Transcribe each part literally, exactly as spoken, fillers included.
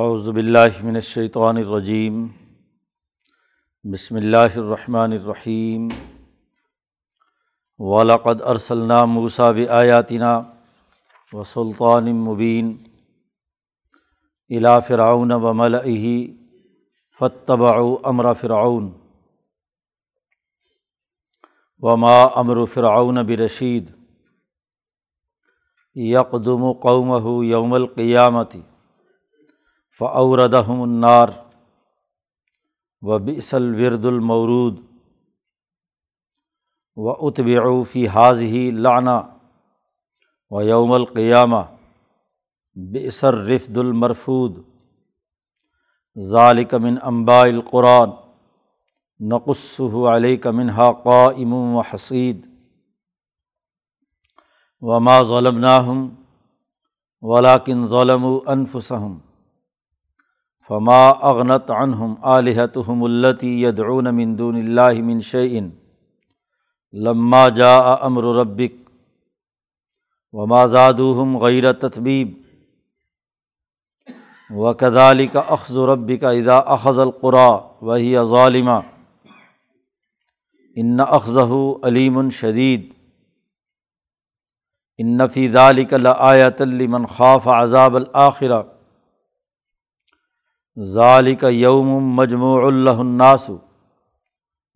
اعوذ باللہ من الشیطان الرجیم بسم اللہ الرحمن الرحیم وَلَقَدْ أَرْسَلْنَا مُوسَىٰ بِآيَاتِنَا وَسُلْطَانٍ مُّبِينٍ إِلَىٰ فِرْعَوْنَ وَمَلَئِهِ فَاتَّبَعُوا أَمْرَ فِرْعَوْنَ وَمَا أَمْرُ فِرْعَوْنَ بِرَشِيدٍ یقدم قومہ یوم القیامت فأوردہم النار وبئس الورد المورود واتبعوا فی ہذہ لعنۃ ویوم القیامہ بئس الرفد المرفود ذلک من انباء القرآن نقصہ علیک منہا قائم وحصید وما ظلمناہم ولیکن ظلموا انفسہم فما اغنت عنہم آلہتہم اللتی یدعون من دون اللہ من شیء لما جاء امر ربک وما زادوہم غیر تتبیب وکذالک اخذ ربک اذا اخذ القری وہی ظالمہ ان اخذہ علیم شدید ان فی ذلک لآیۃ لمن خاف عذاب الآخرہ ذلک یوم مجموع لہ الناس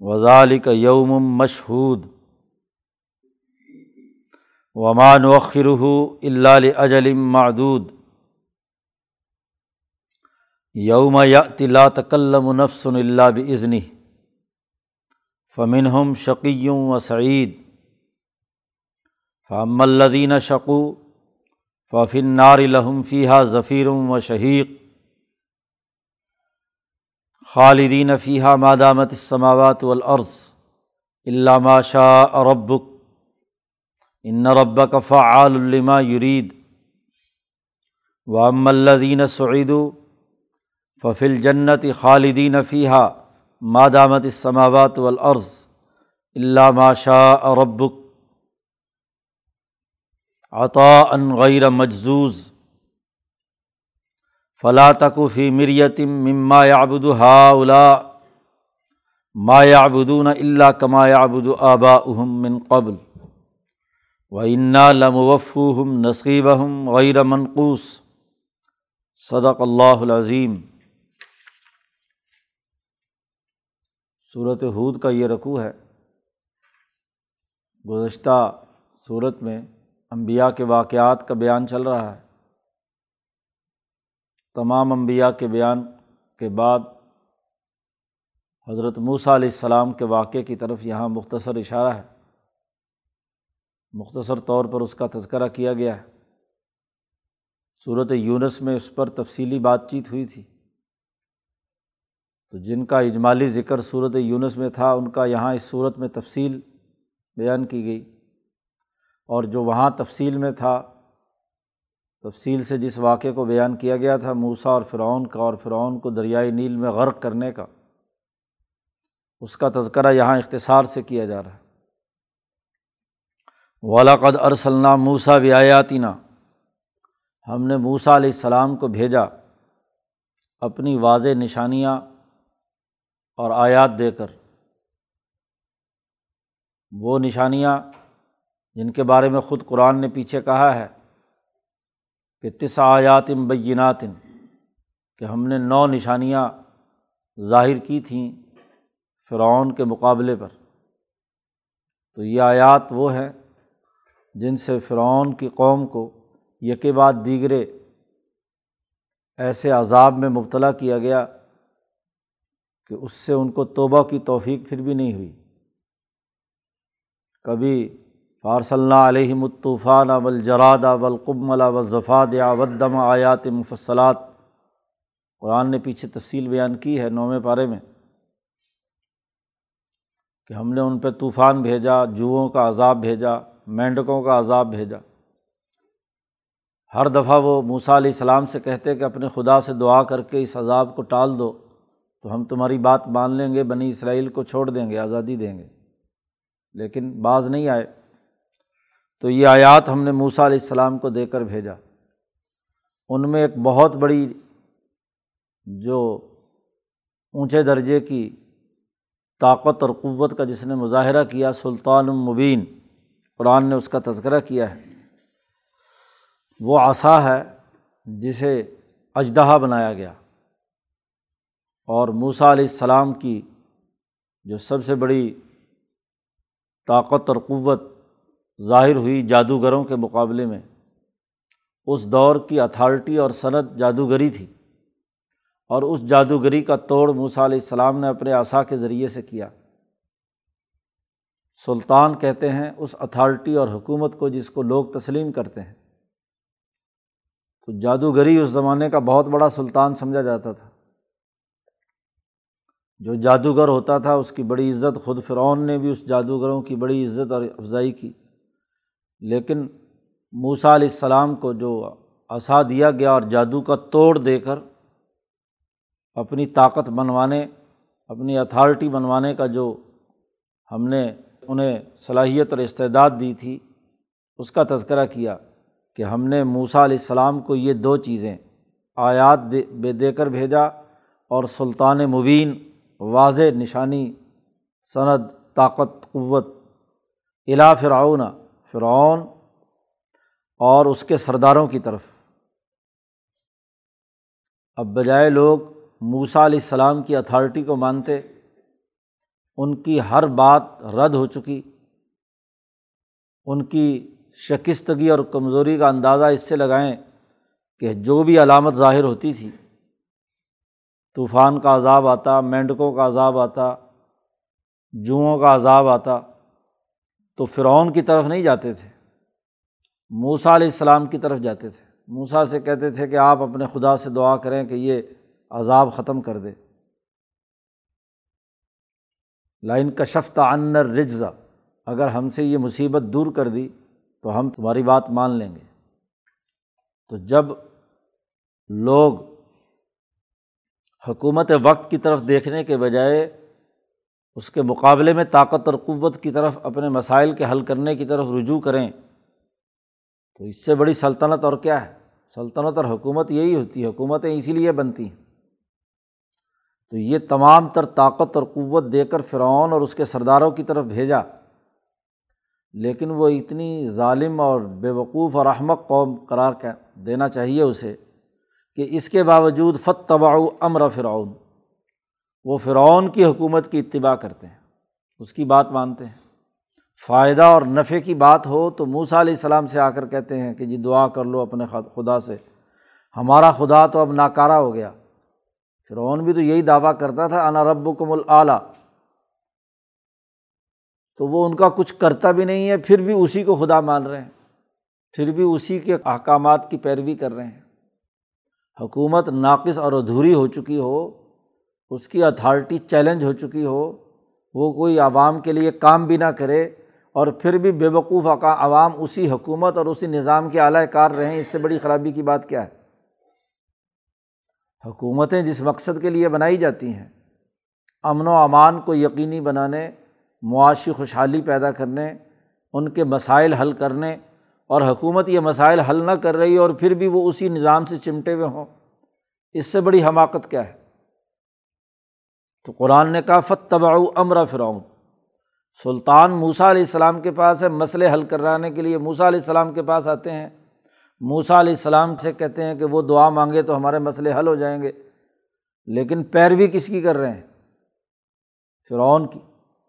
وذلک یوم مشہود وما نؤخرہ الا لأجل معدود یوم یأتی لا تکلم نفس الا بإذنہ فمنہم شقی و سعید فَأَمَّا الَّذِينَ شَقُوا فَفِي النَّارِ لَهُمْ فِيهَا زَفِيرٌ وَشَهِيقٌ خَالِدِينَ فِيهَا مَا دَامَتِ السَّمَاوَاتُ وَالْأَرْضُ إِلَّا مَا شَاءَ رَبُّكَ إِنَّ رَبَّكَ فَعَّالٌ لِّمَا يُرِيدُ وَأَمَّا الَّذِينَ سُعِدُوا فَفِي الْجَنَّةِ خَالِدِينَ فِيهَا مَا دَامَتِ السَّمَاوَاتُ وَالْأَرْضُ إِلَّا مَا شَاءَ رَبُّكَ عطاء غیر مجزوز فلا تک فی مریۃ مما یعبد ہؤلاء ما یعبدون الا کما یعبد آباؤہم من قبل وإنا لموفوہم نصیبہم غیر منقوص صدق اللہ العظیم۔ سورۃ ہود کا یہ رکوع ہے۔ گزشتہ سورت میں انبیاء کے واقعات کا بیان چل رہا ہے۔ تمام انبیاء کے بیان کے بعد حضرت موسیٰ علیہ السلام کے واقعے کی طرف یہاں مختصر اشارہ ہے، مختصر طور پر اس کا تذکرہ کیا گیا ہے۔ سورۃ یونس میں اس پر تفصیلی بات چیت ہوئی تھی، تو جن کا اجمالی ذکر سورۃ یونس میں تھا ان کا یہاں اس سورت میں تفصیل بیان کی گئی، اور جو وہاں تفصیل میں تھا، تفصیل سے جس واقعے کو بیان کیا گیا تھا موسیٰ اور فرعون کا، اور فرعون کو دریائے نیل میں غرق کرنے کا، اس کا تذکرہ یہاں اختصار سے کیا جا رہا ہے۔ وَلَقَدْ أَرْسَلْنَا مُوسَىٰ بِآيَاتِنَا، ہم نے موسیٰ علیہ السلام کو بھیجا اپنی واضح نشانیاں اور آیات دے کر۔ وہ نشانیاں جن کے بارے میں خود قرآن نے پیچھے کہا ہے کہ تسع آیات بینات، کہ ہم نے نو نشانیاں ظاہر کی تھیں فرعون کے مقابلے پر۔ تو یہ آیات وہ ہیں جن سے فرعون کی قوم کو یکے بعد دیگرے ایسے عذاب میں مبتلا کیا گیا کہ اس سے ان کو توبہ کی توفیق پھر بھی نہیں ہوئی۔ کبھی فارسلنا علیہم الطوفان والجراد والقمل والضفادع والدم آیات مفصلات، قرآن نے پیچھے تفصیل بیان کی ہے نوویں پارے میں کہ ہم نے ان پہ طوفان بھیجا، جوؤں کا عذاب بھیجا، مینڈکوں کا عذاب بھیجا۔ ہر دفعہ وہ موسیٰ علیہ السلام سے کہتے کہ اپنے خدا سے دعا کر کے اس عذاب کو ٹال دو تو ہم تمہاری بات مان لیں گے، بنی اسرائیل کو چھوڑ دیں گے، آزادی دیں گے، لیکن باز نہیں آئے۔ تو یہ آیات ہم نے موسیٰ علیہ السلام کو دے کر بھیجا۔ ان میں ایک بہت بڑی جو اونچے درجے کی طاقت اور قوت کا جس نے مظاہرہ کیا، سلطان مبین، قرآن نے اس کا تذکرہ کیا ہے، وہ عصا ہے جسے اژدہا بنایا گیا، اور موسیٰ علیہ السلام کی جو سب سے بڑی طاقت اور قوت ظاہر ہوئی جادوگروں کے مقابلے میں، اس دور کی اتھارٹی اور صنعت جادوگری تھی، اور اس جادوگری کا توڑ موسیٰ علیہ السلام نے اپنے عصا کے ذریعے سے کیا۔ سلطان کہتے ہیں اس اتھارٹی اور حکومت کو جس کو لوگ تسلیم کرتے ہیں، تو جادوگری اس زمانے کا بہت بڑا سلطان سمجھا جاتا تھا۔ جو جادوگر ہوتا تھا اس کی بڑی عزت، خود فرعون نے بھی اس جادوگروں کی بڑی عزت اور افزائی کی، لیکن موسیٰ علیہ السلام کو جو عصا دیا گیا اور جادو کا توڑ دے کر اپنی طاقت بنوانے، اپنی اتھارٹی بنوانے کا جو ہم نے انہیں صلاحیت اور استعداد دی تھی، اس کا تذکرہ کیا کہ ہم نے موسیٰ علیہ السلام کو یہ دو چیزیں آیات دے دے کر بھیجا، اور سلطان مبین، واضح نشانی، سند، طاقت، قوت، الی فرعون، فرعون اور اس کے سرداروں کی طرف۔ اب بجائے لوگ موسیٰ علیہ السلام کی اتھارٹی کو مانتے، ان کی ہر بات رد ہو چکی، ان کی شکستگی اور کمزوری کا اندازہ اس سے لگائیں کہ جو بھی علامت ظاہر ہوتی تھی، طوفان کا عذاب آتا، مینڈکوں کا عذاب آتا، جوؤں کا عذاب آتا، تو فرعون کی طرف نہیں جاتے تھے، موسیٰ علیہ السلام کی طرف جاتے تھے، موسیٰ سے کہتے تھے کہ آپ اپنے خدا سے دعا کریں کہ یہ عذاب ختم کر دے۔ لئن کشفت عنا الرجز، اگر ہم سے یہ مصیبت دور کر دی تو ہم تمہاری بات مان لیں گے۔ تو جب لوگ حکومت وقت کی طرف دیکھنے کے بجائے اس کے مقابلے میں طاقت اور قوت کی طرف، اپنے مسائل کے حل کرنے کی طرف رجوع کریں، تو اس سے بڑی سلطنت اور کیا ہے؟ سلطنت اور حکومت یہی ہوتی ہے، حکومتیں اسی لیے بنتی ہیں۔ تو یہ تمام تر طاقت اور قوت دے کر فرعون اور اس کے سرداروں کی طرف بھیجا، لیکن وہ اتنی ظالم اور بیوقوف اور احمق قوم قرار دینا چاہیے اسے کہ اس کے باوجود فاتبعوا امر فرعون، وہ فرعون کی حکومت کی اتباع کرتے ہیں، اس کی بات مانتے ہیں۔ فائدہ اور نفع کی بات ہو تو موسیٰ علیہ السلام سے آ کر کہتے ہیں کہ جی دعا کر لو اپنے خدا سے، ہمارا خدا تو اب ناکارہ ہو گیا۔ فرعون بھی تو یہی دعویٰ کرتا تھا، انا ربکم الاعلیٰ، تو وہ ان کا کچھ کرتا بھی نہیں ہے، پھر بھی اسی کو خدا مان رہے ہیں، پھر بھی اسی کے احکامات کی پیروی کر رہے ہیں۔ حکومت ناقص اور ادھوری ہو چکی ہو، اس کی اتھارٹی چیلنج ہو چکی ہو، وہ کوئی عوام کے لیے کام بھی نہ کرے، اور پھر بھی بیوقوف عوام اسی حکومت اور اسی نظام کے اعلی کار رہیں، اس سے بڑی خرابی کی بات کیا ہے؟ حکومتیں جس مقصد کے لیے بنائی جاتی ہیں، امن و امان کو یقینی بنانے، معاشی خوشحالی پیدا کرنے، ان کے مسائل حل کرنے، اور حکومت یہ مسائل حل نہ کر رہی اور پھر بھی وہ اسی نظام سے چمٹے ہوئے ہوں، اس سے بڑی حماقت کیا ہے؟ تو قرآن نے کہا فاتبعوا امر فرعون، سلطان موسیٰ علیہ السلام کے پاس ہے، مسئلے حل کرانے کے لیے موسیٰ علیہ السلام کے پاس آتے ہیں، موسیٰ علیہ السلام سے کہتے ہیں کہ وہ دعا مانگے تو ہمارے مسئلے حل ہو جائیں گے، لیکن پیروی کس کی کر رہے ہیں؟ فرعون کی،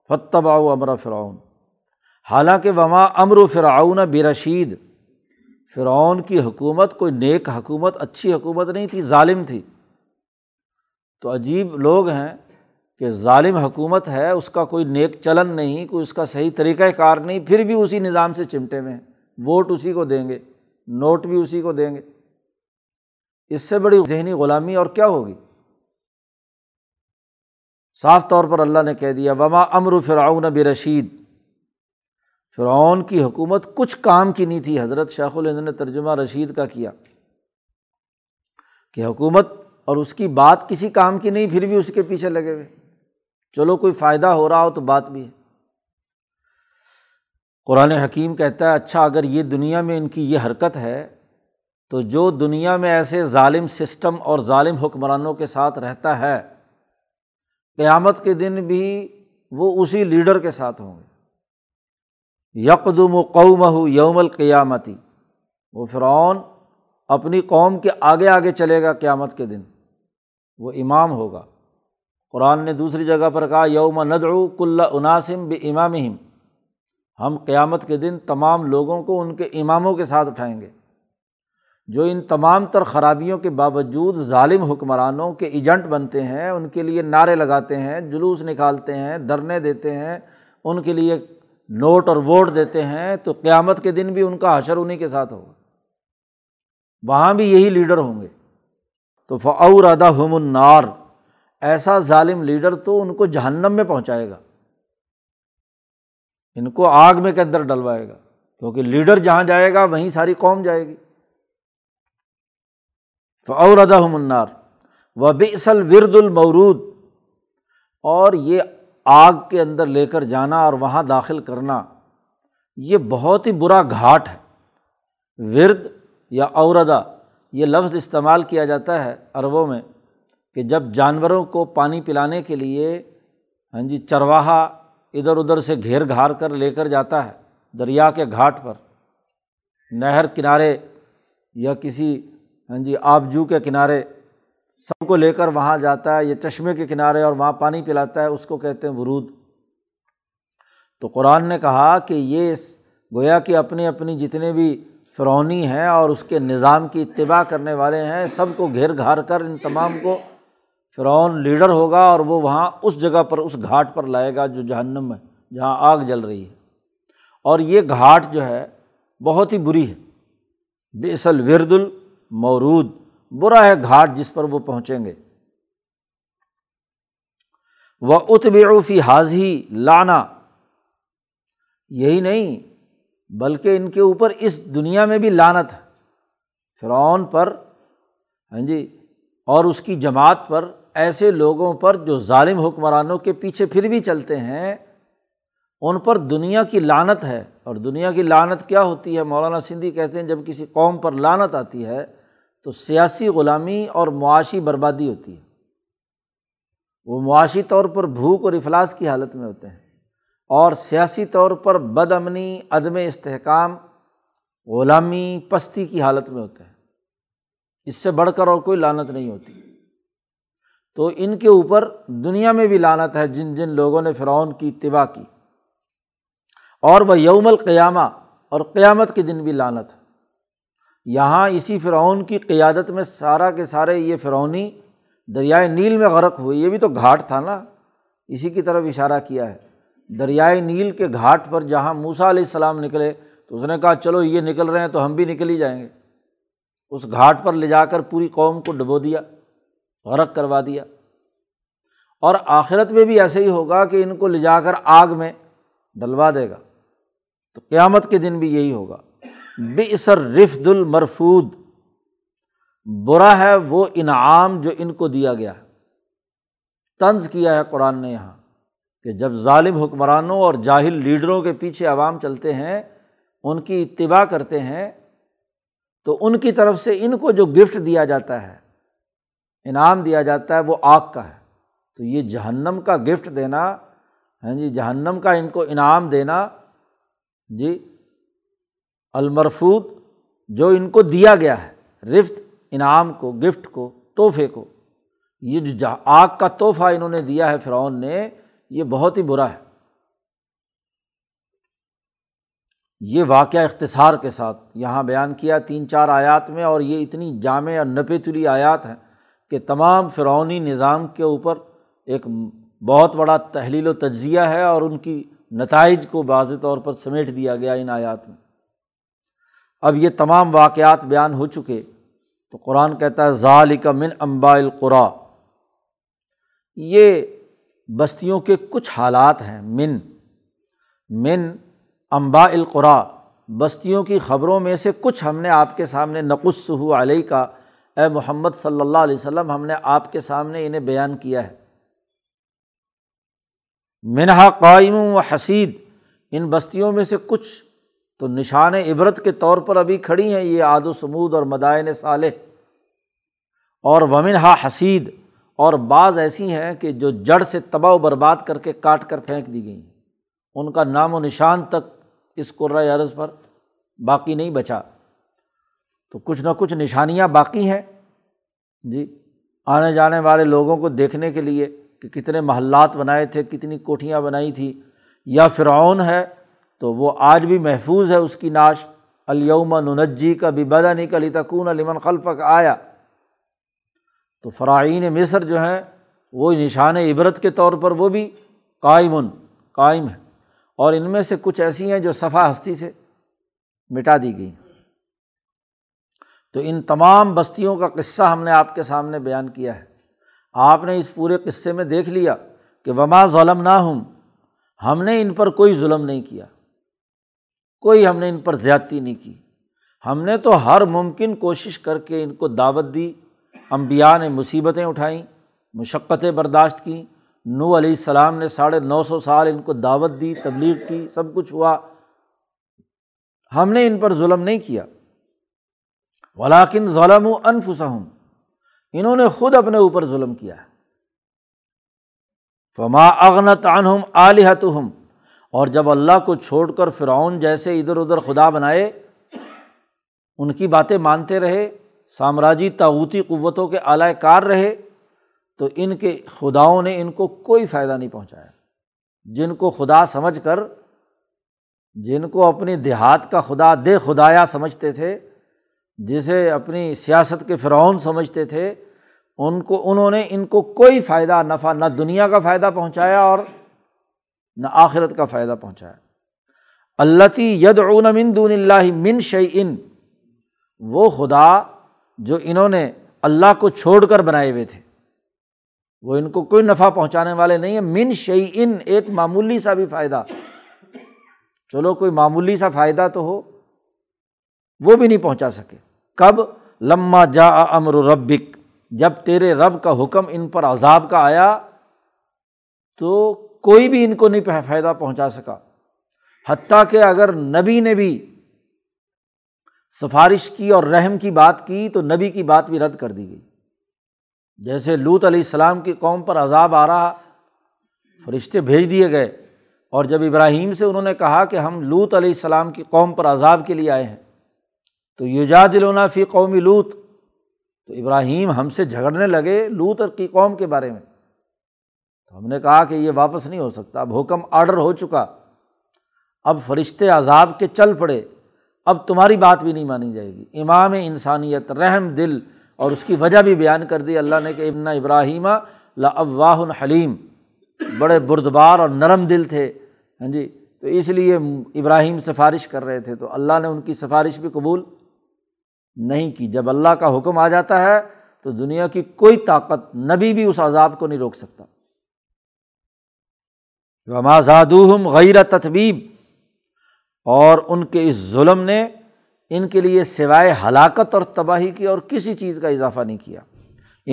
فاتبعوا امر فرعون۔ حالانکہ وما امر فرعون برشید، فرعون کی حکومت کوئی نیک حکومت، اچھی حکومت نہیں تھی، ظالم تھی۔ تو عجیب لوگ ہیں کہ ظالم حکومت ہے، اس کا کوئی نیک چلن نہیں، کوئی اس کا صحیح طریقہ کار نہیں، پھر بھی اسی نظام سے چمٹے ہوئے ہیں، ووٹ اسی کو دیں گے، نوٹ بھی اسی کو دیں گے۔ اس سے بڑی ذہنی غلامی اور کیا ہوگی؟ صاف طور پر اللہ نے کہہ دیا وما امر فرعون برشید، فرعون کی حکومت کچھ کام کی نہیں تھی۔ حضرت شیخ الہند نے ترجمہ رشید کا کیا کہ حکومت اور اس کی بات کسی کام کی نہیں، پھر بھی اس کے پیچھے لگے ہوئے، چلو کوئی فائدہ ہو رہا ہو تو بات بھی ہے۔ قرآن حکیم کہتا ہے اچھا اگر یہ دنیا میں ان کی یہ حرکت ہے تو جو دنیا میں ایسے ظالم سسٹم اور ظالم حکمرانوں کے ساتھ رہتا ہے، قیامت کے دن بھی وہ اسی لیڈر کے ساتھ ہوں گے۔ یقدم قومہ یوم القیامتی، وہ فرعون اپنی قوم کے آگے آگے چلے گا قیامت کے دن، وہ امام ہوگا۔ قرآن نے دوسری جگہ پر کہا یوم ندعو کل اناس بامامہم، ہم قیامت کے دن تمام لوگوں کو ان کے اماموں کے ساتھ اٹھائیں گے۔ جو ان تمام تر خرابیوں کے باوجود ظالم حکمرانوں کے ایجنٹ بنتے ہیں، ان کے لیے نعرے لگاتے ہیں، جلوس نکالتے ہیں، دھرنے دیتے ہیں، ان کے لیے نوٹ اور ووٹ دیتے ہیں، تو قیامت کے دن بھی ان کا حشر انہی کے ساتھ ہوگا، وہاں بھی یہی لیڈر ہوں گے۔ تو فَأَوْرَدَهُمُ النَّارِ، ایسا ظالم لیڈر تو ان کو جہنم میں پہنچائے گا، ان کو آگ میں کے اندر ڈلوائے گا، کیونکہ لیڈر جہاں جائے گا وہیں ساری قوم جائے گی۔ فَأَوْرَدَهُمُ النَّارِ وَبِئْسَ الْوِرْدُ الْمَوْرُودُ، اور یہ آگ کے اندر لے کر جانا اور وہاں داخل کرنا یہ بہت ہی برا گھاٹ ہے۔ ورد یا اوردہ یہ لفظ استعمال کیا جاتا ہے عربوں میں کہ جب جانوروں کو پانی پلانے کے لیے ہاں جی چرواہا ادھر ادھر سے گھیر گھار کر لے کر جاتا ہے دریا کے گھاٹ پر، نہر کنارے یا کسی ہاں جی آبجو کے کنارے، سب کو لے کر وہاں جاتا ہے یا چشمے کے کنارے اور وہاں پانی پلاتا ہے، اس کو کہتے ہیں ورود۔ تو قرآن نے کہا کہ یہ گویا کہ اپنے اپنی جتنے بھی فرعونی ہیں اور اس کے نظام کی اتباع کرنے والے ہیں، سب کو گھیر گھار کر ان تمام کو فرعون لیڈر ہوگا اور وہ وہاں اس جگہ پر اس گھاٹ پر لائے گا جو جہنم ہے، جہاں آگ جل رہی ہے۔ اور یہ گھاٹ جو ہے بہت ہی بری ہے، بئس الورد المورود، برا ہے گھاٹ جس پر وہ پہنچیں گے۔ وَأُتْبِعُوا فِي هَٰذِهِ لَعْنَةً، یہی نہیں بلکہ ان کے اوپر اس دنیا میں بھی لعنت ہے، فرعون پر ہاں جی اور اس کی جماعت پر، ایسے لوگوں پر جو ظالم حکمرانوں کے پیچھے پھر بھی چلتے ہیں، ان پر دنیا کی لعنت ہے۔ اور دنیا کی لعنت کیا ہوتی ہے؟ مولانا سندھی کہتے ہیں جب کسی قوم پر لعنت آتی ہے تو سیاسی غلامی اور معاشی بربادی ہوتی ہے، وہ معاشی طور پر بھوک اور افلاس کی حالت میں ہوتے ہیں، اور سیاسی طور پر بد امنی، عدم استحکام، غلامی، پستی کی حالت میں ہوتے ہیں۔ اس سے بڑھ کر اور کوئی لعنت نہیں ہوتی۔ تو ان کے اوپر دنیا میں بھی لعنت ہے جن جن لوگوں نے فرعون کی اتباع کی، اور وہ یوم القیامہ، اور قیامت کے دن بھی لعنت ہے۔ یہاں اسی فرعون کی قیادت میں سارا کے سارے یہ فرعونی دریائے نیل میں غرق ہوئے، یہ بھی تو گھاٹ تھا نا، اسی کی طرف اشارہ کیا ہے۔ دریائے نیل کے گھاٹ پر جہاں موسیٰ علیہ السلام نکلے تو اس نے کہا چلو یہ نکل رہے ہیں تو ہم بھی نکل ہی جائیں گے، اس گھاٹ پر لے جا کر پوری قوم کو ڈبو دیا، غرق کروا دیا۔ اور آخرت میں بھی ایسے ہی ہوگا کہ ان کو لے جا کر آگ میں ڈلوا دے گا، تو قیامت کے دن بھی یہی ہوگا۔ بئس الرفد المرفود، برا ہے وہ انعام جو ان کو دیا گیا ہے۔ طنز کیا ہے قرآن نے یہاں کہ جب ظالم حکمرانوں اور جاہل لیڈروں کے پیچھے عوام چلتے ہیں، ان کی اتباع کرتے ہیں، تو ان کی طرف سے ان کو جو گفٹ دیا جاتا ہے، انعام دیا جاتا ہے، وہ آگ کا ہے۔ تو یہ جہنم کا گفٹ دینا، ہاں جی جہنم کا ان کو انعام دینا، جی المرفوض جو ان کو دیا گیا ہے، رفت انعام کو، گفٹ کو، تحفے کو، یہ جو آگ کا تحفہ انہوں نے دیا ہے فرعون نے، یہ بہت ہی برا ہے۔ یہ واقعہ اختصار کے ساتھ یہاں بیان کیا تین چار آیات میں، اور یہ اتنی جامع اور نپے تلی آیات ہیں کہ تمام فرعونی نظام کے اوپر ایک بہت بڑا تحلیل و تجزیہ ہے، اور ان کی نتائج کو واضح طور پر سمیٹ دیا گیا ان آیات میں۔ اب یہ تمام واقعات بیان ہو چکے تو قرآن کہتا ہے ذالک من انباء القریٰ، یہ بستیوں کے کچھ حالات ہیں۔ من من انباء القریٰ، بستیوں کی خبروں میں سے کچھ ہم نے آپ کے سامنے، نقصہ علیک، اے محمد صلی اللہ علیہ وسلم، ہم نے آپ کے سامنے انہیں بیان کیا ہے۔ منہا قائم و حسید، ان بستیوں میں سے کچھ تو نشان عبرت کے طور پر ابھی کھڑی ہیں یہ عاد و ثمود اور مدائن صالح اور ومنہا حسید، اور بعض ایسی ہیں کہ جو جڑ سے تباہ و برباد کر کے کاٹ کر پھینک دی گئی ہیں، ان کا نام و نشان تک اس کرۂ ارض پر باقی نہیں بچا۔ تو کچھ نہ کچھ نشانیاں باقی ہیں جی، آنے جانے والے لوگوں کو دیکھنے کے لیے کہ کتنے محلات بنائے تھے، کتنی کوٹھیاں بنائی تھیں۔ یا فرعون ہے تو وہ آج بھی محفوظ ہے، اس کی نعش الیوم ننجی کا ببدنک لتکون لمن خلفک آیا۔ تو فراعین مصر جو ہیں وہ نشان عبرت کے طور پر وہ بھی قائمن قائم ہے، اور ان میں سے کچھ ایسی ہیں جو صفحہ ہستی سے مٹا دی گئی۔ تو ان تمام بستیوں کا قصہ ہم نے آپ کے سامنے بیان کیا ہے، آپ نے اس پورے قصے میں دیکھ لیا کہ وما ظلمناہم، ہم نے ان پر کوئی ظلم نہیں کیا، کوئی ہم نے ان پر زیادتی نہیں کی، ہم نے تو ہر ممکن کوشش کر کے ان کو دعوت دی۔ انبیاء نے مصیبتیں اٹھائیں، مشقتیں برداشت کیں، نوح علیہ السلام نے ساڑھے نو سو سال ان کو دعوت دی، تبلیغ کی، سب کچھ ہوا، ہم نے ان پر ظلم نہیں کیا۔ ولاکن ظلموا انفسہم، انہوں نے خود اپنے اوپر ظلم کیا ہے۔ فما اغنت عنہم آلہتہم، اور جب اللہ کو چھوڑ کر فرعون جیسے ادھر ادھر خدا بنائے، ان کی باتیں مانتے رہے، سامراجی طاغوتی قوتوں کے آلہ کار رہے، تو ان کے خداؤں نے ان کو کوئی فائدہ نہیں پہنچایا۔ جن کو خدا سمجھ کر، جن کو اپنی دیہات کا خدا دے خدایا سمجھتے تھے، جسے اپنی سیاست کے فرعون سمجھتے تھے، ان کو انہوں نے ان کو کوئی فائدہ نفع، نہ دنیا کا فائدہ پہنچایا اور نہ آخرت کا فائدہ پہنچایا۔ اللتی یدعون من دون اللہ من شیء، وہ خدا جو انہوں نے اللہ کو چھوڑ کر بنائے ہوئے تھے، وہ ان کو کوئی نفع پہنچانے والے نہیں ہیں۔ من شیء، ایک معمولی سا بھی فائدہ، چلو کوئی معمولی سا فائدہ تو ہو، وہ بھی نہیں پہنچا سکے۔ کب؟ لما جاء امر ربک، جب تیرے رب کا حکم ان پر عذاب کا آیا تو کوئی بھی ان کو نہیں فائدہ پہنچا سکا۔ حتیٰ کہ اگر نبی نے بھی سفارش کی اور رحم کی بات کی تو نبی کی بات بھی رد کر دی گئی۔ جیسے لوط علیہ السلام کی قوم پر عذاب آ رہا، فرشتے بھیج دیے گئے، اور جب ابراہیم سے انہوں نے کہا کہ ہم لوط علیہ السلام کی قوم پر عذاب کے لیے آئے ہیں، تو یجادلونا فی قوم لوط، تو ابراہیم ہم سے جھگڑنے لگے لوط کی قوم کے بارے میں۔ تو ہم نے کہا کہ یہ واپس نہیں ہو سکتا، اب حکم آرڈر ہو چکا، اب فرشتے عذاب کے چل پڑے، اب تمہاری بات بھی نہیں مانی جائے گی۔ امام انسانیت، رحم دل، اور اس کی وجہ بھی بیان کر دی اللہ نے کہ ان ابراہیم لأواہ حلیم، بڑے بردبار اور نرم دل تھے، ہاں جی، تو اس لیے ابراہیم سفارش کر رہے تھے تو اللہ نے ان کی سفارش بھی قبول نہیں کی۔ جب اللہ کا حکم آ جاتا ہے تو دنیا کی کوئی طاقت، نبی بھی اس عذاب کو نہیں روک سکتا۔ وما زادوہم غیر تتبیب، اور ان کے اس ظلم نے ان کے لیے سوائے ہلاکت اور تباہی کی اور کسی چیز کا اضافہ نہیں کیا۔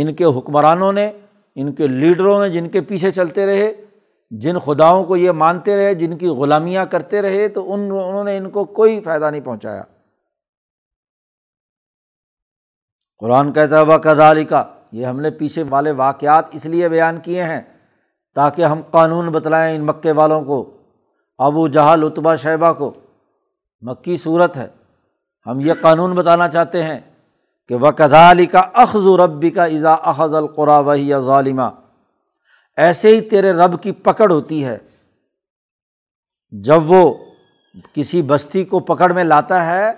ان کے حکمرانوں نے، ان کے لیڈروں نے، جن کے پیچھے چلتے رہے، جن خداؤں کو یہ مانتے رہے، جن کی غلامیاں کرتے رہے، تو ان انہوں نے ان کو کوئی فائدہ نہیں پہنچایا۔ قرآن کہتا ہے وَكَذَلِكَ، یہ ہم نے پیچھے والے واقعات اس لیے بیان کیے ہیں تاکہ ہم قانون بتلائیں ان مکے والوں کو، ابو جہل، عتبہ، شیبہ کو۔ مکی صورت ہے، ہم یہ قانون بتانا چاہتے ہیں کہ وَكَذَلِكَ أَخْذُ رَبِّكَ إِذَا أَخَذَ الْقُرَى وَهِيَ ظَالِمَةٌ، ایسے ہی تیرے رب کی پکڑ ہوتی ہے جب وہ کسی بستی کو پکڑ میں لاتا ہے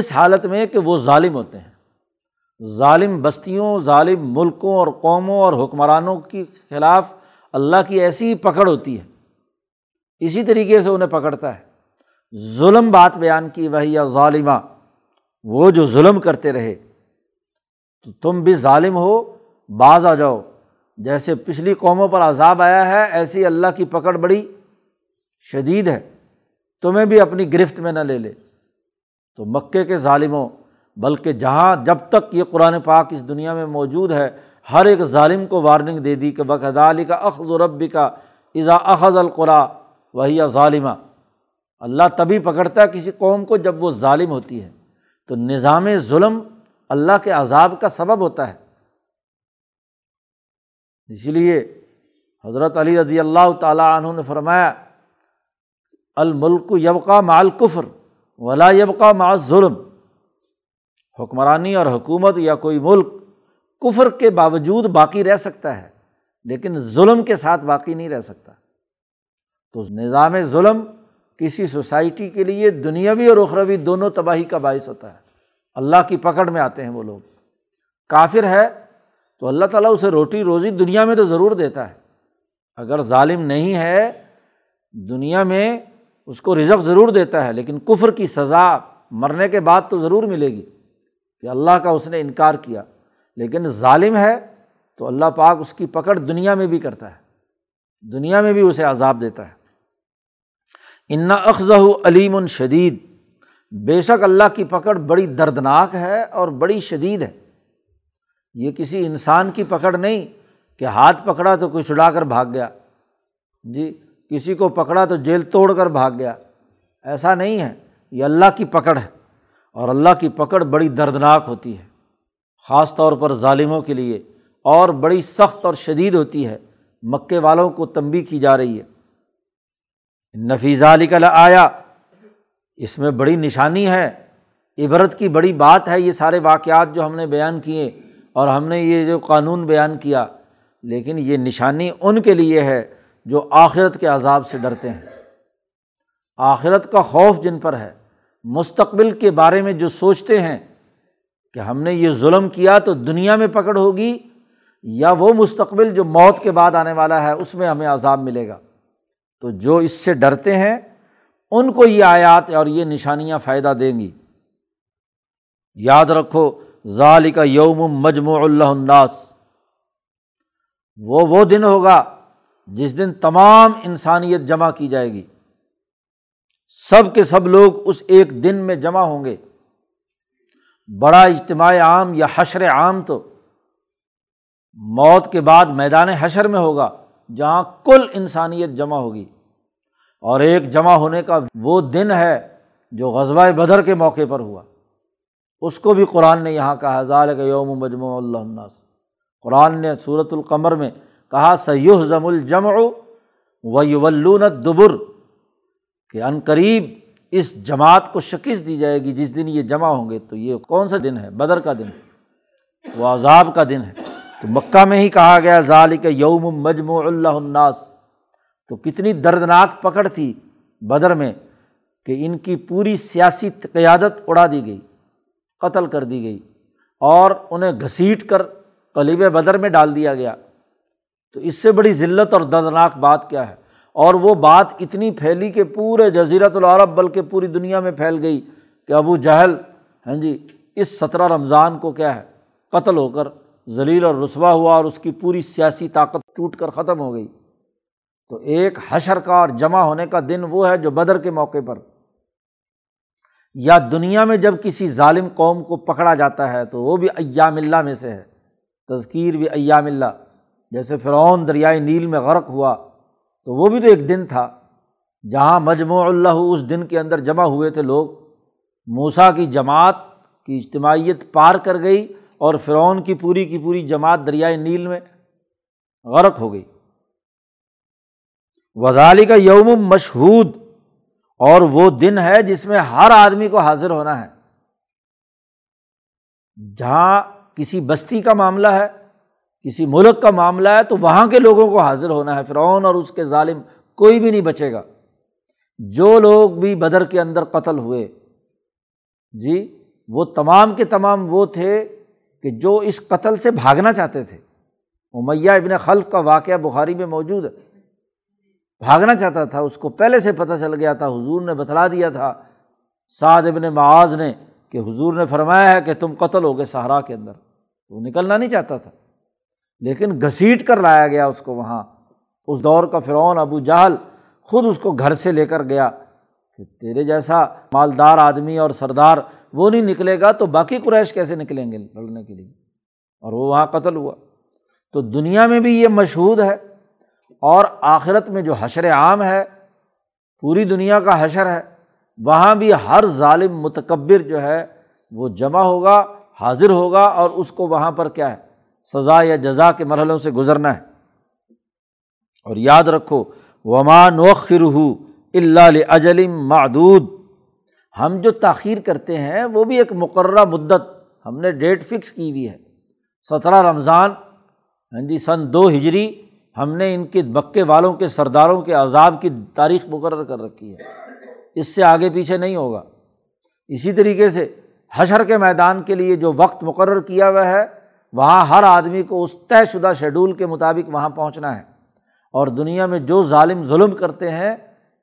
اس حالت میں کہ وہ ظالم ہوتے ہیں۔ ظالم بستیوں، ظالم ملکوں اور قوموں اور حکمرانوں کے خلاف اللہ کی ایسی پکڑ ہوتی ہے، اسی طریقے سے انہیں پکڑتا ہے۔ ظلم بات بیان کی، وہی ظالمہ، وہ جو ظلم کرتے رہے، تو تم بھی ظالم ہو، باز آ جاؤ۔ جیسے پچھلی قوموں پر عذاب آیا ہے ایسی اللہ کی پکڑ بڑی شدید ہے، تمہیں بھی اپنی گرفت میں نہ لے لے۔ تو مکے کے ظالموں، بلکہ جہاں جب تک یہ قرآن پاک اس دنیا میں موجود ہے ہر ایک ظالم کو وارننگ دے دی کہ وَكَذَلِكَ أَخْذُ رَبِّكَ إِذَا أَخَذَ الْقُرَى وَهِيَ ظَالِمَةٌ، اللہ تبھی پکڑتا ہے کسی قوم کو جب وہ ظالم ہوتی ہے، تو نظام ظلم اللہ کے عذاب کا سبب ہوتا ہے۔ اس لیے حضرت علی رضی اللہ تعالیٰ عنہ نے فرمایا الملک یبقی مع الکفر ولا یبقی مع الظلم، حکمرانی اور حکومت یا کوئی ملک کفر کے باوجود باقی رہ سکتا ہے لیکن ظلم کے ساتھ باقی نہیں رہ سکتا۔ تو نظام ظلم کسی سوسائٹی کے لیے دنیاوی اور اخروی دونوں تباہی کا باعث ہوتا ہے، اللہ کی پکڑ میں آتے ہیں وہ لوگ۔ کافر ہے تو اللہ تعالیٰ اسے روٹی روزی دنیا میں تو ضرور دیتا ہے، اگر ظالم نہیں ہے دنیا میں اس کو رزق ضرور دیتا ہے، لیکن کفر کی سزا مرنے کے بعد تو ضرور ملے گی کہ اللہ کا اس نے انکار کیا۔ لیکن ظالم ہے تو اللہ پاک اس کی پکڑ دنیا میں بھی کرتا ہے، دنیا میں بھی اسے عذاب دیتا ہے۔ اِنَّ أَخْذَهُ عَلِيمٌ شَدِيدٌ، بے شک اللہ کی پکڑ بڑی دردناک ہے اور بڑی شدید ہے۔ یہ کسی انسان کی پکڑ نہیں کہ ہاتھ پکڑا تو کوئی چھڑا کر بھاگ گیا، جی کسی کو پکڑا تو جیل توڑ کر بھاگ گیا، ایسا نہیں ہے، یہ اللہ کی پکڑ ہے اور اللہ کی پکڑ بڑی دردناک ہوتی ہے، خاص طور پر ظالموں کے لیے، اور بڑی سخت اور شدید ہوتی ہے۔ مکے والوں کو تنبیہ کی جا رہی ہے، ان فی ذلک لآیہ، اس میں بڑی نشانی ہے، عبرت کی بڑی بات ہے، یہ سارے واقعات جو ہم نے بیان کیے اور ہم نے یہ جو قانون بیان کیا، لیکن یہ نشانی ان کے لیے ہے جو آخرت کے عذاب سے ڈرتے ہیں۔ آخرت کا خوف جن پر ہے، مستقبل کے بارے میں جو سوچتے ہیں کہ ہم نے یہ ظلم کیا تو دنیا میں پکڑ ہوگی، یا وہ مستقبل جو موت کے بعد آنے والا ہے اس میں ہمیں عذاب ملے گا، تو جو اس سے ڈرتے ہیں ان کو یہ آیات اور یہ نشانیاں فائدہ دیں گی۔ یاد رکھو ذالک یوم مجموع لہ الناس، وہ وہ دن ہوگا جس دن تمام انسانیت جمع کی جائے گی، سب کے سب لوگ اس ایک دن میں جمع ہوں گے۔ بڑا اجتماع عام یا حشر عام تو موت کے بعد میدان حشر میں ہوگا، جہاں کل انسانیت جمع ہوگی، اور ایک جمع ہونے کا وہ دن ہے جو غزوہ بدر کے موقع پر ہوا، اس کو بھی قرآن نے یہاں کہا ذالک یوم مجموع لہ الناس۔ قرآن نے سورۃ القمر میں کہا سیہزم الجمع ویولون الدبر، کہ عن قریب اس جماعت کو شکست دی جائے گی جس دن یہ جمع ہوں گے۔ تو یہ کون سا دن ہے؟ بدر کا دن، وہ عذاب کا دن ہے۔ تو مکہ میں ہی کہا گیا ذالک یوم مجموع لہ الناس، تو کتنی دردناک پکڑ تھی بدر میں کہ ان کی پوری سیاسی قیادت اڑا دی گئی، قتل کر دی گئی، اور انہیں گھسیٹ کر قلیب بدر میں ڈال دیا گیا۔ تو اس سے بڑی ذلت اور دردناک بات کیا ہے؟ اور وہ بات اتنی پھیلی کہ پورے جزیرۃ العرب بلکہ پوری دنیا میں پھیل گئی کہ ابو جہل ہاں جی اس سترہ رمضان کو کیا ہے قتل ہو کر ذلیل اور رسوا ہوا، اور اس کی پوری سیاسی طاقت ٹوٹ کر ختم ہو گئی۔ تو ایک حشر کا اور جمع ہونے کا دن وہ ہے جو بدر کے موقع پر، یا دنیا میں جب کسی ظالم قوم کو پکڑا جاتا ہے تو وہ بھی ایام اللہ میں سے ہے، تذکیر بھی ایام اللہ، جیسے فرعون دریائے نیل میں غرق ہوا تو وہ بھی تو ایک دن تھا جہاں مجموع اللہ، اس دن کے اندر جمع ہوئے تھے لوگ۔ موسیٰ کی جماعت کی اجتماعیت پار کر گئی اور فرعون کی پوری کی پوری جماعت دریائے نیل میں غرق ہو گئی۔ وذالک یوم مشہود، اور وہ دن ہے جس میں ہر آدمی کو حاضر ہونا ہے۔ جہاں کسی بستی کا معاملہ ہے، کسی ملک کا معاملہ ہے، تو وہاں کے لوگوں کو حاضر ہونا ہے، فرعون اور اس کے ظالم کوئی بھی نہیں بچے گا۔ جو لوگ بھی بدر کے اندر قتل ہوئے جی، وہ تمام کے تمام وہ تھے کہ جو اس قتل سے بھاگنا چاہتے تھے۔ امیہ ابن خلف کا واقعہ بخاری میں موجود ہے، بھاگنا چاہتا تھا، اس کو پہلے سے پتہ چل گیا تھا، حضور نے بتلا دیا تھا سعد ابن معاذ نے کہ حضور نے فرمایا ہے کہ تم قتل ہو گئے صحرا کے اندر، وہ نکلنا نہیں چاہتا تھا، لیکن گھسیٹ کر لایا گیا اس کو وہاں۔ اس دور کا فرعون ابو جہل خود اس کو گھر سے لے کر گیا کہ تیرے جیسا مالدار آدمی اور سردار وہ نہیں نکلے گا تو باقی قریش کیسے نکلیں گے لڑنے کے لیے، اور وہ وہاں قتل ہوا۔ تو دنیا میں بھی یہ مشہود ہے، اور آخرت میں جو حشر عام ہے پوری دنیا کا حشر ہے، وہاں بھی ہر ظالم متکبر جو ہے وہ جمع ہوگا، حاضر ہوگا، اور اس کو وہاں پر کیا ہے، سزا یا جزا کے مرحلوں سے گزرنا ہے۔ اور یاد رکھو وَمَا نُؤَخِّرُهُ إِلَّا لِأَجَلٍ مَّعْدُودٍ، ہم جو تاخیر کرتے ہیں وہ بھی ایک مقررہ مدت، ہم نے ڈیٹ فکس کی ہوئی ہے۔ سترہ رمضان ہاں جی سن دو ہجری ہم نے ان کے مکے والوں کے سرداروں کے عذاب کی تاریخ مقرر کر رکھی ہے، اس سے آگے پیچھے نہیں ہوگا۔ اسی طریقے سے حشر کے میدان کے لیے جو وقت مقرر کیا ہوا ہے، وہاں ہر آدمی کو اس طے شدہ شیڈول کے مطابق وہاں پہنچنا ہے، اور دنیا میں جو ظالم ظلم کرتے ہیں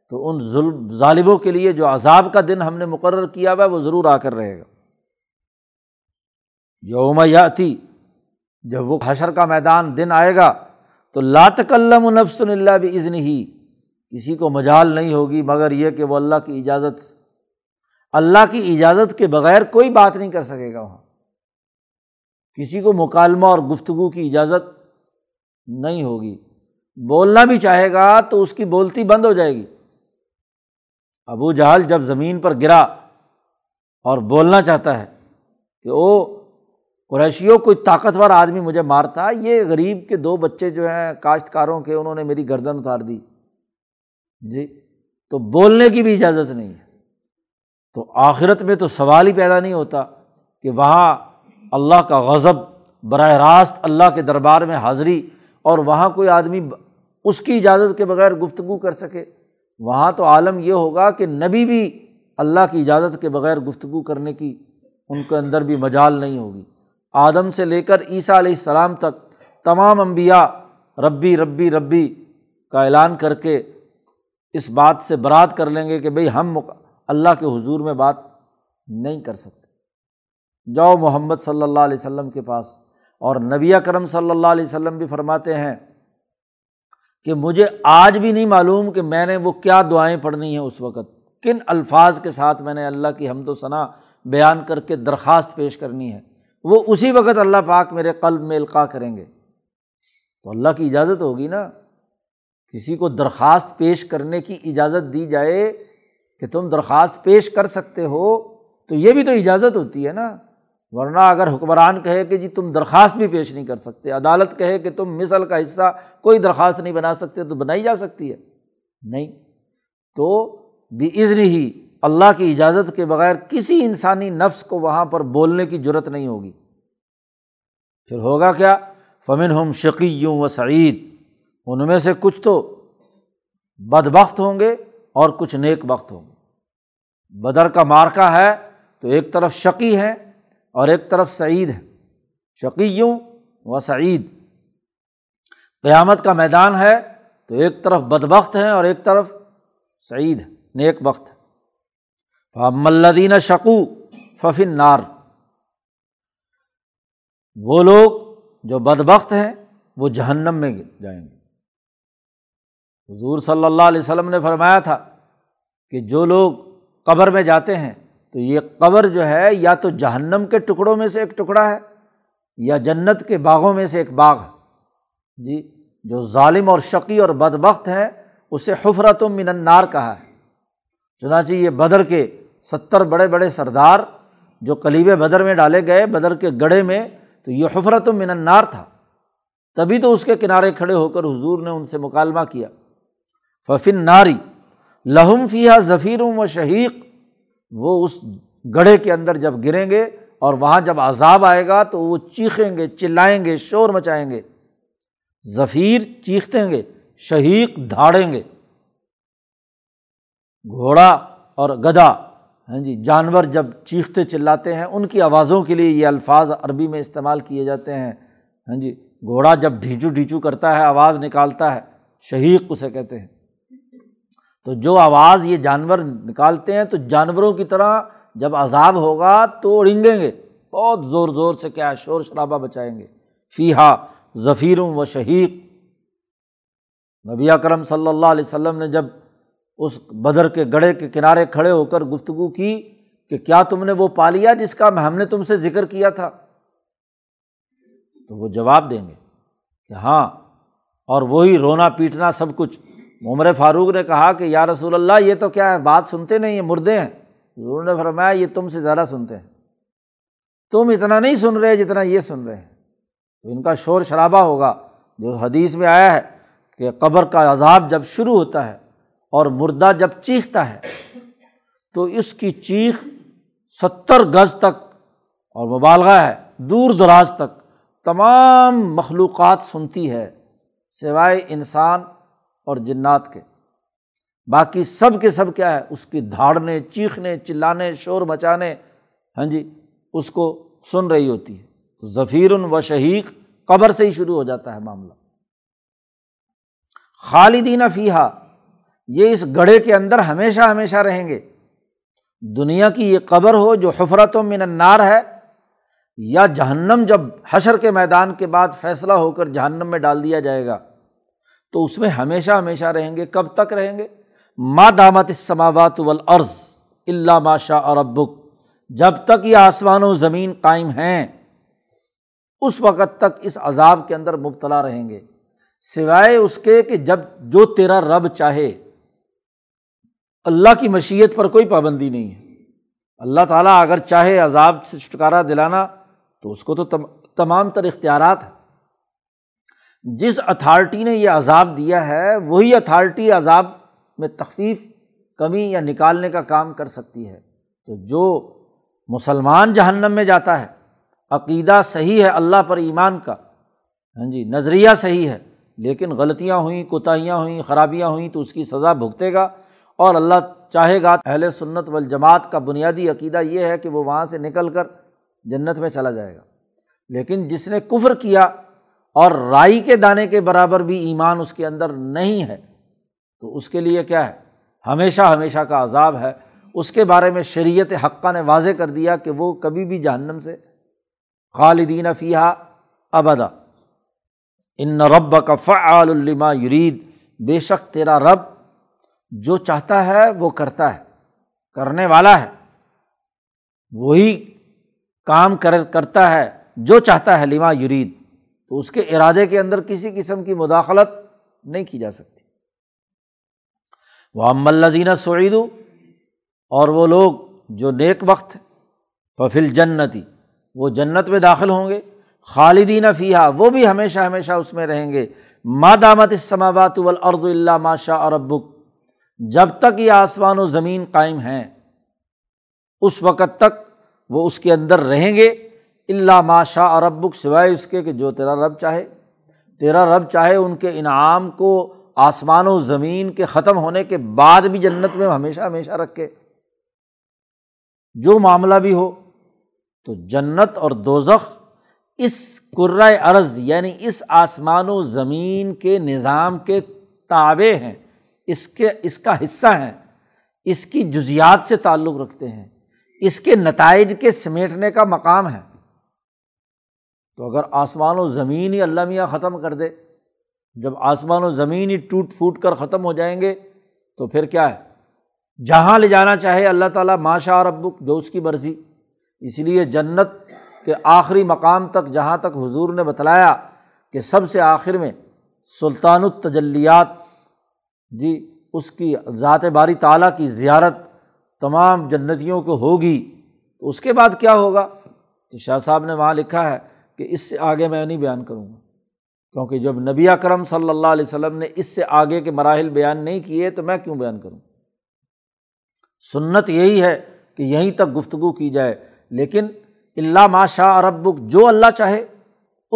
تو ان ظلم ظالموں کے لیے جو عذاب کا دن ہم نے مقرر کیا ہوا ہے وہ ضرور آ کر رہے گا۔ یوم یاتی، جب وہ حشر کا میدان دن آئے گا تو لا تکلم نفس الا باذنہ، کسی کو مجال نہیں ہوگی مگر یہ کہ وہ اللہ کی اجازت، اللہ کی اجازت کے بغیر کوئی بات نہیں کر سکے گا، وہاں کسی کو مکالمہ اور گفتگو کی اجازت نہیں ہوگی، بولنا بھی چاہے گا تو اس کی بولتی بند ہو جائے گی۔ ابو جہل جب زمین پر گرا اور بولنا چاہتا ہے کہ او قریشیوں کوئی طاقتور آدمی مجھے مارتا، یہ غریب کے دو بچے جو ہیں کاشتکاروں کے، انہوں نے میری گردن اتار دی جی، تو بولنے کی بھی اجازت نہیں ہے۔ تو آخرت میں تو سوال ہی پیدا نہیں ہوتا کہ وہاں اللہ کا غضب براہ راست اللہ کے دربار میں حاضری، اور وہاں کوئی آدمی اس کی اجازت کے بغیر گفتگو کر سکے۔ وہاں تو عالم یہ ہوگا کہ نبی بھی اللہ کی اجازت کے بغیر گفتگو کرنے کی ان کے اندر بھی مجال نہیں ہوگی۔ آدم سے لے کر عیسیٰ علیہ السلام تک تمام انبیاء ربی ربی ربی کا اعلان کر کے اس بات سے برات کر لیں گے کہ بھئی ہم اللہ کے حضور میں بات نہیں کر سکتے، جاؤ محمد صلی اللہ علیہ وسلم کے پاس۔ اور نبی اکرم صلی اللہ علیہ وسلم بھی فرماتے ہیں کہ مجھے آج بھی نہیں معلوم کہ میں نے وہ کیا دعائیں پڑھنی ہیں، اس وقت کن الفاظ کے ساتھ میں نے اللہ کی حمد و ثنا بیان کر کے درخواست پیش کرنی ہے، وہ اسی وقت اللہ پاک میرے قلب میں القاء کریں گے۔ تو اللہ کی اجازت ہوگی نا، کسی کو درخواست پیش کرنے کی اجازت دی جائے کہ تم درخواست پیش کر سکتے ہو تو یہ بھی تو اجازت ہوتی ہے نا، ورنہ اگر حکمران کہے کہ جی تم درخواست بھی پیش نہیں کر سکتے، عدالت کہے کہ تم مثل کا حصہ کوئی درخواست نہیں بنا سکتے، تو بنائی جا سکتی ہے نہیں۔ تو بِإِذْنِهِ، اللہ کی اجازت کے بغیر کسی انسانی نفس کو وہاں پر بولنے کی جرت نہیں ہوگی۔ پھر ہوگا کیا، فَمِنْهُمْ شَقِيٌّ وَسَعِيدٌ، ان میں سے کچھ تو بدبخت ہوں گے اور کچھ نیک بخت ہوں گے۔ بدر کا مارکہ ہے تو ایک طرف شقی ہے اور ایک طرف سعید ہے، شقی و سعید۔ قیامت کا میدان ہے تو ایک طرف بدبخت ہیں اور ایک طرف سعید ہے، نیک بخت ہے۔ فَأَمَّا الَّذِينَ شَقُوا فَفِي النَّارِ، وہ لوگ جو بدبخت ہیں وہ جہنم میں جائیں گے۔ حضور صلی اللہ علیہ وسلم نے فرمایا تھا کہ جو لوگ قبر میں جاتے ہیں تو یہ قبر جو ہے یا تو جہنم کے ٹکڑوں میں سے ایک ٹکڑا ہے یا جنت کے باغوں میں سے ایک باغ ہے جی۔ جو ظالم اور شقی اور بدبخت ہیں اسے حفرۃ من النار کہا ہے۔ چنانچہ یہ بدر کے ستر بڑے بڑے سردار جو قلیب بدر میں ڈالے گئے، بدر کے گڑھے میں، تو یہ حفرۃ من النار تھا، تبھی تو اس کے کنارے کھڑے ہو کر حضور نے ان سے مکالمہ کیا۔ ففی النار لہم فیہا زفیر و شہیق، وہ اس گڑھے کے اندر جب گریں گے اور وہاں جب عذاب آئے گا تو وہ چیخیں گے، چلائیں گے، شور مچائیں گے۔ زفیر چیخیں گے، شہیق دھاڑیں گے، گھوڑا اور گدھا ہاں جی جانور جب چیختے چلاتے ہیں ان کی آوازوں کے لیے یہ الفاظ عربی میں استعمال کیے جاتے ہیں ہاں جی۔ گھوڑا جب ڈھیچو ڈھیچو کرتا ہے، آواز نکالتا ہے، شہیق اسے کہتے ہیں۔ تو جو آواز یہ جانور نکالتے ہیں، تو جانوروں کی طرح جب عذاب ہوگا تو اڑینگیں گے، بہت زور زور سے کیا شور شرابہ بچائیں گے۔ فیہا زفیر و شہیق، نبی اکرم صلی اللہ علیہ وسلم نے جب اس بدر کے گڑھے کے کنارے کھڑے ہو کر گفتگو کی کہ کیا تم نے وہ پا لیا جس کا ہم نے تم سے ذکر کیا تھا، تو وہ جواب دیں گے کہ ہاں، اور وہی رونا پیٹنا سب کچھ عمر فاروق نے کہا کہ یا رسول اللہ یہ تو کیا ہے، بات سنتے نہیں، یہ مردے ہیں۔ حضور نے فرمایا یہ تم سے زیادہ سنتے ہیں، تم اتنا نہیں سن رہے جتنا یہ سن رہے ہیں، تو ان کا شور شرابہ ہوگا۔ جو حدیث میں آیا ہے کہ قبر کا عذاب جب شروع ہوتا ہے اور مردہ جب چیختا ہے تو اس کی چیخ ستر گز تک، اور مبالغہ ہے، دور دراز تک تمام مخلوقات سنتی ہے سوائے انسان اور جنات کے، باقی سب کے سب کیا ہے، اس کی دھاڑنے، چیخنے، چلانے، شور مچانے، ہاں جی، اس کو سن رہی ہوتی ہے۔ تو زفیر و شہیق قبر سے ہی شروع ہو جاتا ہے معاملہ۔ خالدین فیہا، یہ اس گڑھے کے اندر ہمیشہ ہمیشہ رہیں گے، دنیا کی یہ قبر ہو جو حفرۃ من النار ہے، یا جہنم جب حشر کے میدان کے بعد فیصلہ ہو کر جہنم میں ڈال دیا جائے گا، تو اس میں ہمیشہ ہمیشہ رہیں گے۔ کب تک رہیں گے؟ ما دامت السماوات والارض الا ما شاء ربک، جب تک یہ آسمان و زمین قائم ہیں اس وقت تک اس عذاب کے اندر مبتلا رہیں گے، سوائے اس کے کہ جب جو تیرا رب چاہے۔ اللہ کی مشیت پر کوئی پابندی نہیں ہے، اللہ تعالیٰ اگر چاہے عذاب سے چھٹکارا دلانا تو اس کو تو تمام تر اختیارات ہے۔ جس اتھارٹی نے یہ عذاب دیا ہے وہی اتھارٹی عذاب میں تخفیف، کمی یا نکالنے کا کام کر سکتی ہے۔ تو جو مسلمان جہنم میں جاتا ہے، عقیدہ صحیح ہے اللہ پر ایمان کا، ہاں جی، نظریہ صحیح ہے، لیکن غلطیاں ہوئیں، کوتاہیاں ہوئیں، خرابیاں ہوئیں تو اس کی سزا بھگتے گا، اور اللہ چاہے گا۔ اہل سنت والجماعت کا بنیادی عقیدہ یہ ہے کہ وہ وہاں سے نکل کر جنت میں چلا جائے گا، لیکن جس نے کفر کیا اور رائی کے دانے کے برابر بھی ایمان اس کے اندر نہیں ہے تو اس کے لیے کیا ہے، ہمیشہ ہمیشہ کا عذاب ہے۔ اس کے بارے میں شریعت حقہ نے واضح کر دیا کہ وہ کبھی بھی جہنم سے، خالدین فیہا ابدا، ان ربک فعال لما یرید، بے شک تیرا رب جو چاہتا ہے وہ کرتا ہے، کرنے والا ہے، وہی کام کرتا ہے جو چاہتا ہے، لما یرید، تو اس کے ارادے کے اندر کسی قسم کی مداخلت نہیں کی جا سکتی۔ وَأَمَّا الَّذِينَ سُعِدُوا، اور وہ لوگ جو نیک وقت، فَفِي الْجَنَّةِ، وہ جنت میں داخل ہوں گے، خالدین فیہا، وہ بھی ہمیشہ ہمیشہ اس میں رہیں گے، ما دامت السماوات والارض الا ما شاء ربک، جب تک یہ آسمان و زمین قائم ہیں اس وقت تک وہ اس کے اندر رہیں گے، الا ما شاء ربک، سوائے اس کے کہ جو تیرا رب چاہے۔ تیرا رب چاہے ان کے انعام کو آسمان و زمین کے ختم ہونے کے بعد بھی جنت میں ہمیشہ ہمیشہ رکھے، جو معاملہ بھی ہو۔ تو جنت اور دوزخ اس کرۂ ارض یعنی اس آسمان و زمین کے نظام کے تابع ہیں، اس کے اس کا حصہ ہیں، اس کی جزیات سے تعلق رکھتے ہیں، اس کے نتائج کے سمیٹنے کا مقام ہے۔ تو اگر آسمان و زمین ہی اللہ میاں ختم کر دے، جب آسمان و زمین ہی ٹوٹ پھوٹ کر ختم ہو جائیں گے تو پھر کیا ہے، جہاں لے جانا چاہے اللہ تعالیٰ، ما شاء ربک، جو اس کی مرضی۔ اس لیے جنت کے آخری مقام تک، جہاں تک حضور نے بتلایا کہ سب سے آخر میں سلطان التجلیات، جی، اس کی ذات باری تعالیٰ کی زیارت تمام جنتیوں کو ہوگی، تو اس کے بعد کیا ہوگا؟ تو شاہ صاحب نے وہاں لکھا ہے کہ اس سے آگے میں نہیں بیان کروں گا، کیونکہ جب نبی اکرم صلی اللہ علیہ وسلم نے اس سے آگے کے مراحل بیان نہیں کیے تو میں کیوں بیان کروں۔ سنت یہی ہے کہ یہیں تک گفتگو کی جائے، لیکن اللہ ما شاء ربک، جو اللہ چاہے،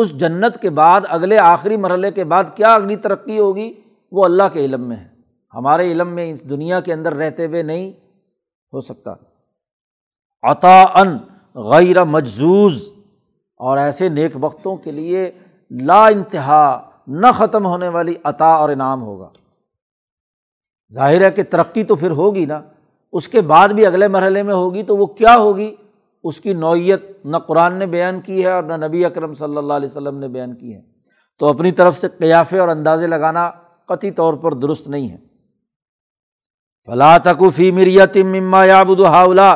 اس جنت کے بعد اگلے آخری مرحلے کے بعد کیا اگلی ترقی ہوگی وہ اللہ کے علم میں ہے، ہمارے علم میں اس دنیا کے اندر رہتے ہوئے نہیں ہو سکتا۔ عطاءً غیر مجزوز، اور ایسے نیک وقتوں کے لیے لا انتہا، نہ ختم ہونے والی عطا اور انعام ہوگا۔ ظاہر ہے کہ ترقی تو پھر ہوگی نا، اس کے بعد بھی اگلے مرحلے میں ہوگی، تو وہ کیا ہوگی، اس کی نوعیت نہ قرآن نے بیان کی ہے اور نہ نبی اکرم صلی اللہ علیہ وسلم نے بیان کی ہے، تو اپنی طرف سے قیافے اور اندازے لگانا قطعی طور پر درست نہیں ہے۔ فَلَا تَكُ فِي مِرْيَةٍ مِّمَّا يَعْبُدُ هَؤُلَاء،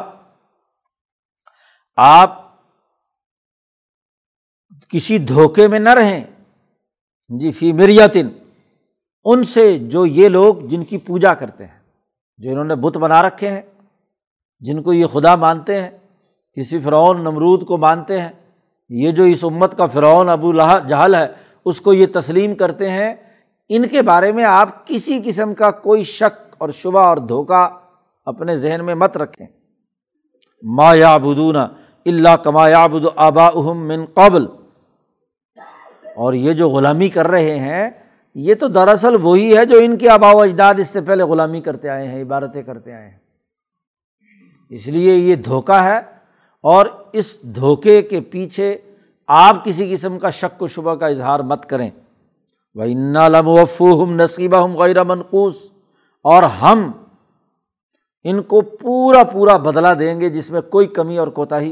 آپ کسی دھوکے میں نہ رہیں، جی، فی مریتن، ان سے جو یہ لوگ جن کی پوجا کرتے ہیں، جو انہوں نے بت بنا رکھے ہیں، جن کو یہ خدا مانتے ہیں، کسی فرعون نمرود کو مانتے ہیں، یہ جو اس امت کا فرعون ابو جہل ہے اس کو یہ تسلیم کرتے ہیں، ان کے بارے میں آپ کسی قسم کا کوئی شک اور شبہ اور دھوکہ اپنے ذہن میں مت رکھیں۔ ما یعبدون الا کما یعبد آباؤہم من قبل، اور یہ جو غلامی کر رہے ہیں یہ تو دراصل وہی ہے جو ان کے آباء و اجداد اس سے پہلے غلامی کرتے آئے ہیں، عبادتیں کرتے آئے ہیں، اس لیے یہ دھوکہ ہے، اور اس دھوکے کے پیچھے آپ کسی قسم کا شک و شبہ کا اظہار مت کریں۔ وَإِنَّا لَمُوَفُّوهُمْ نَصِيبَهُمْ غَيْرَ مَنْقُوصٍ، اور ہم ان کو پورا پورا بدلہ دیں گے جس میں کوئی کمی اور کوتاہی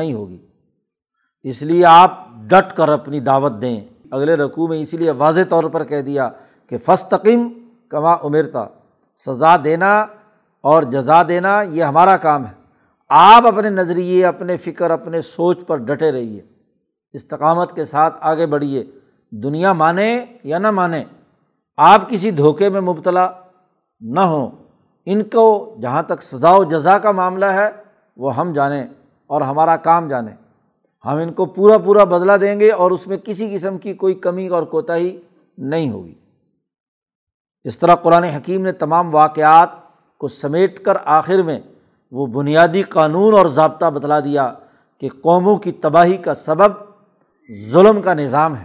نہیں ہوگی۔ اس لیے آپ ڈٹ کر اپنی دعوت دیں، اگلے رکوع میں اسی لیے واضح طور پر کہہ دیا کہ فاستقم کما امرتا، سزا دینا اور جزا دینا یہ ہمارا کام ہے، آپ اپنے نظریے، اپنے فکر، اپنے سوچ پر ڈٹے رہیے، استقامت کے ساتھ آگے بڑھیے، دنیا مانے یا نہ مانے، آپ کسی دھوکے میں مبتلا نہ ہوں۔ ان کو جہاں تک سزا و جزا کا معاملہ ہے وہ ہم جانیں اور ہمارا کام جانیں، ہم ان کو پورا پورا بدلہ دیں گے اور اس میں کسی قسم کی کوئی کمی اور کوتاہی نہیں ہوگی۔ اس طرح قرآن حکیم نے تمام واقعات کو سمیٹ کر آخر میں وہ بنیادی قانون اور ضابطہ بتلا دیا کہ قوموں کی تباہی کا سبب ظلم کا نظام ہے،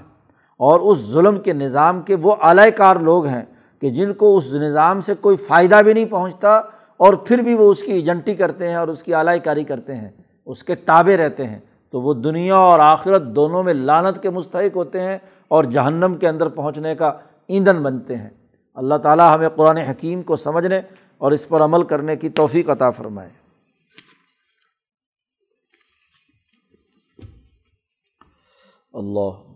اور اس ظلم کے نظام کے وہ اعلی کار لوگ ہیں کہ جن کو اس نظام سے کوئی فائدہ بھی نہیں پہنچتا، اور پھر بھی وہ اس کی ایجنٹی کرتے ہیں اور اس کی اعلی کاری کرتے ہیں، اس کے تابع رہتے ہیں، تو وہ دنیا اور آخرت دونوں میں لعنت کے مستحق ہوتے ہیں اور جہنم کے اندر پہنچنے کا ایندھن بنتے ہیں۔ اللہ تعالیٰ ہمیں قرآن حکیم کو سمجھنے اور اس پر عمل کرنے کی توفیق عطا فرمائے۔ اللہ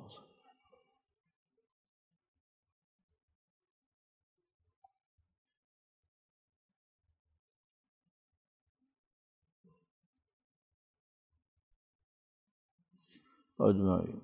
اجمعین۔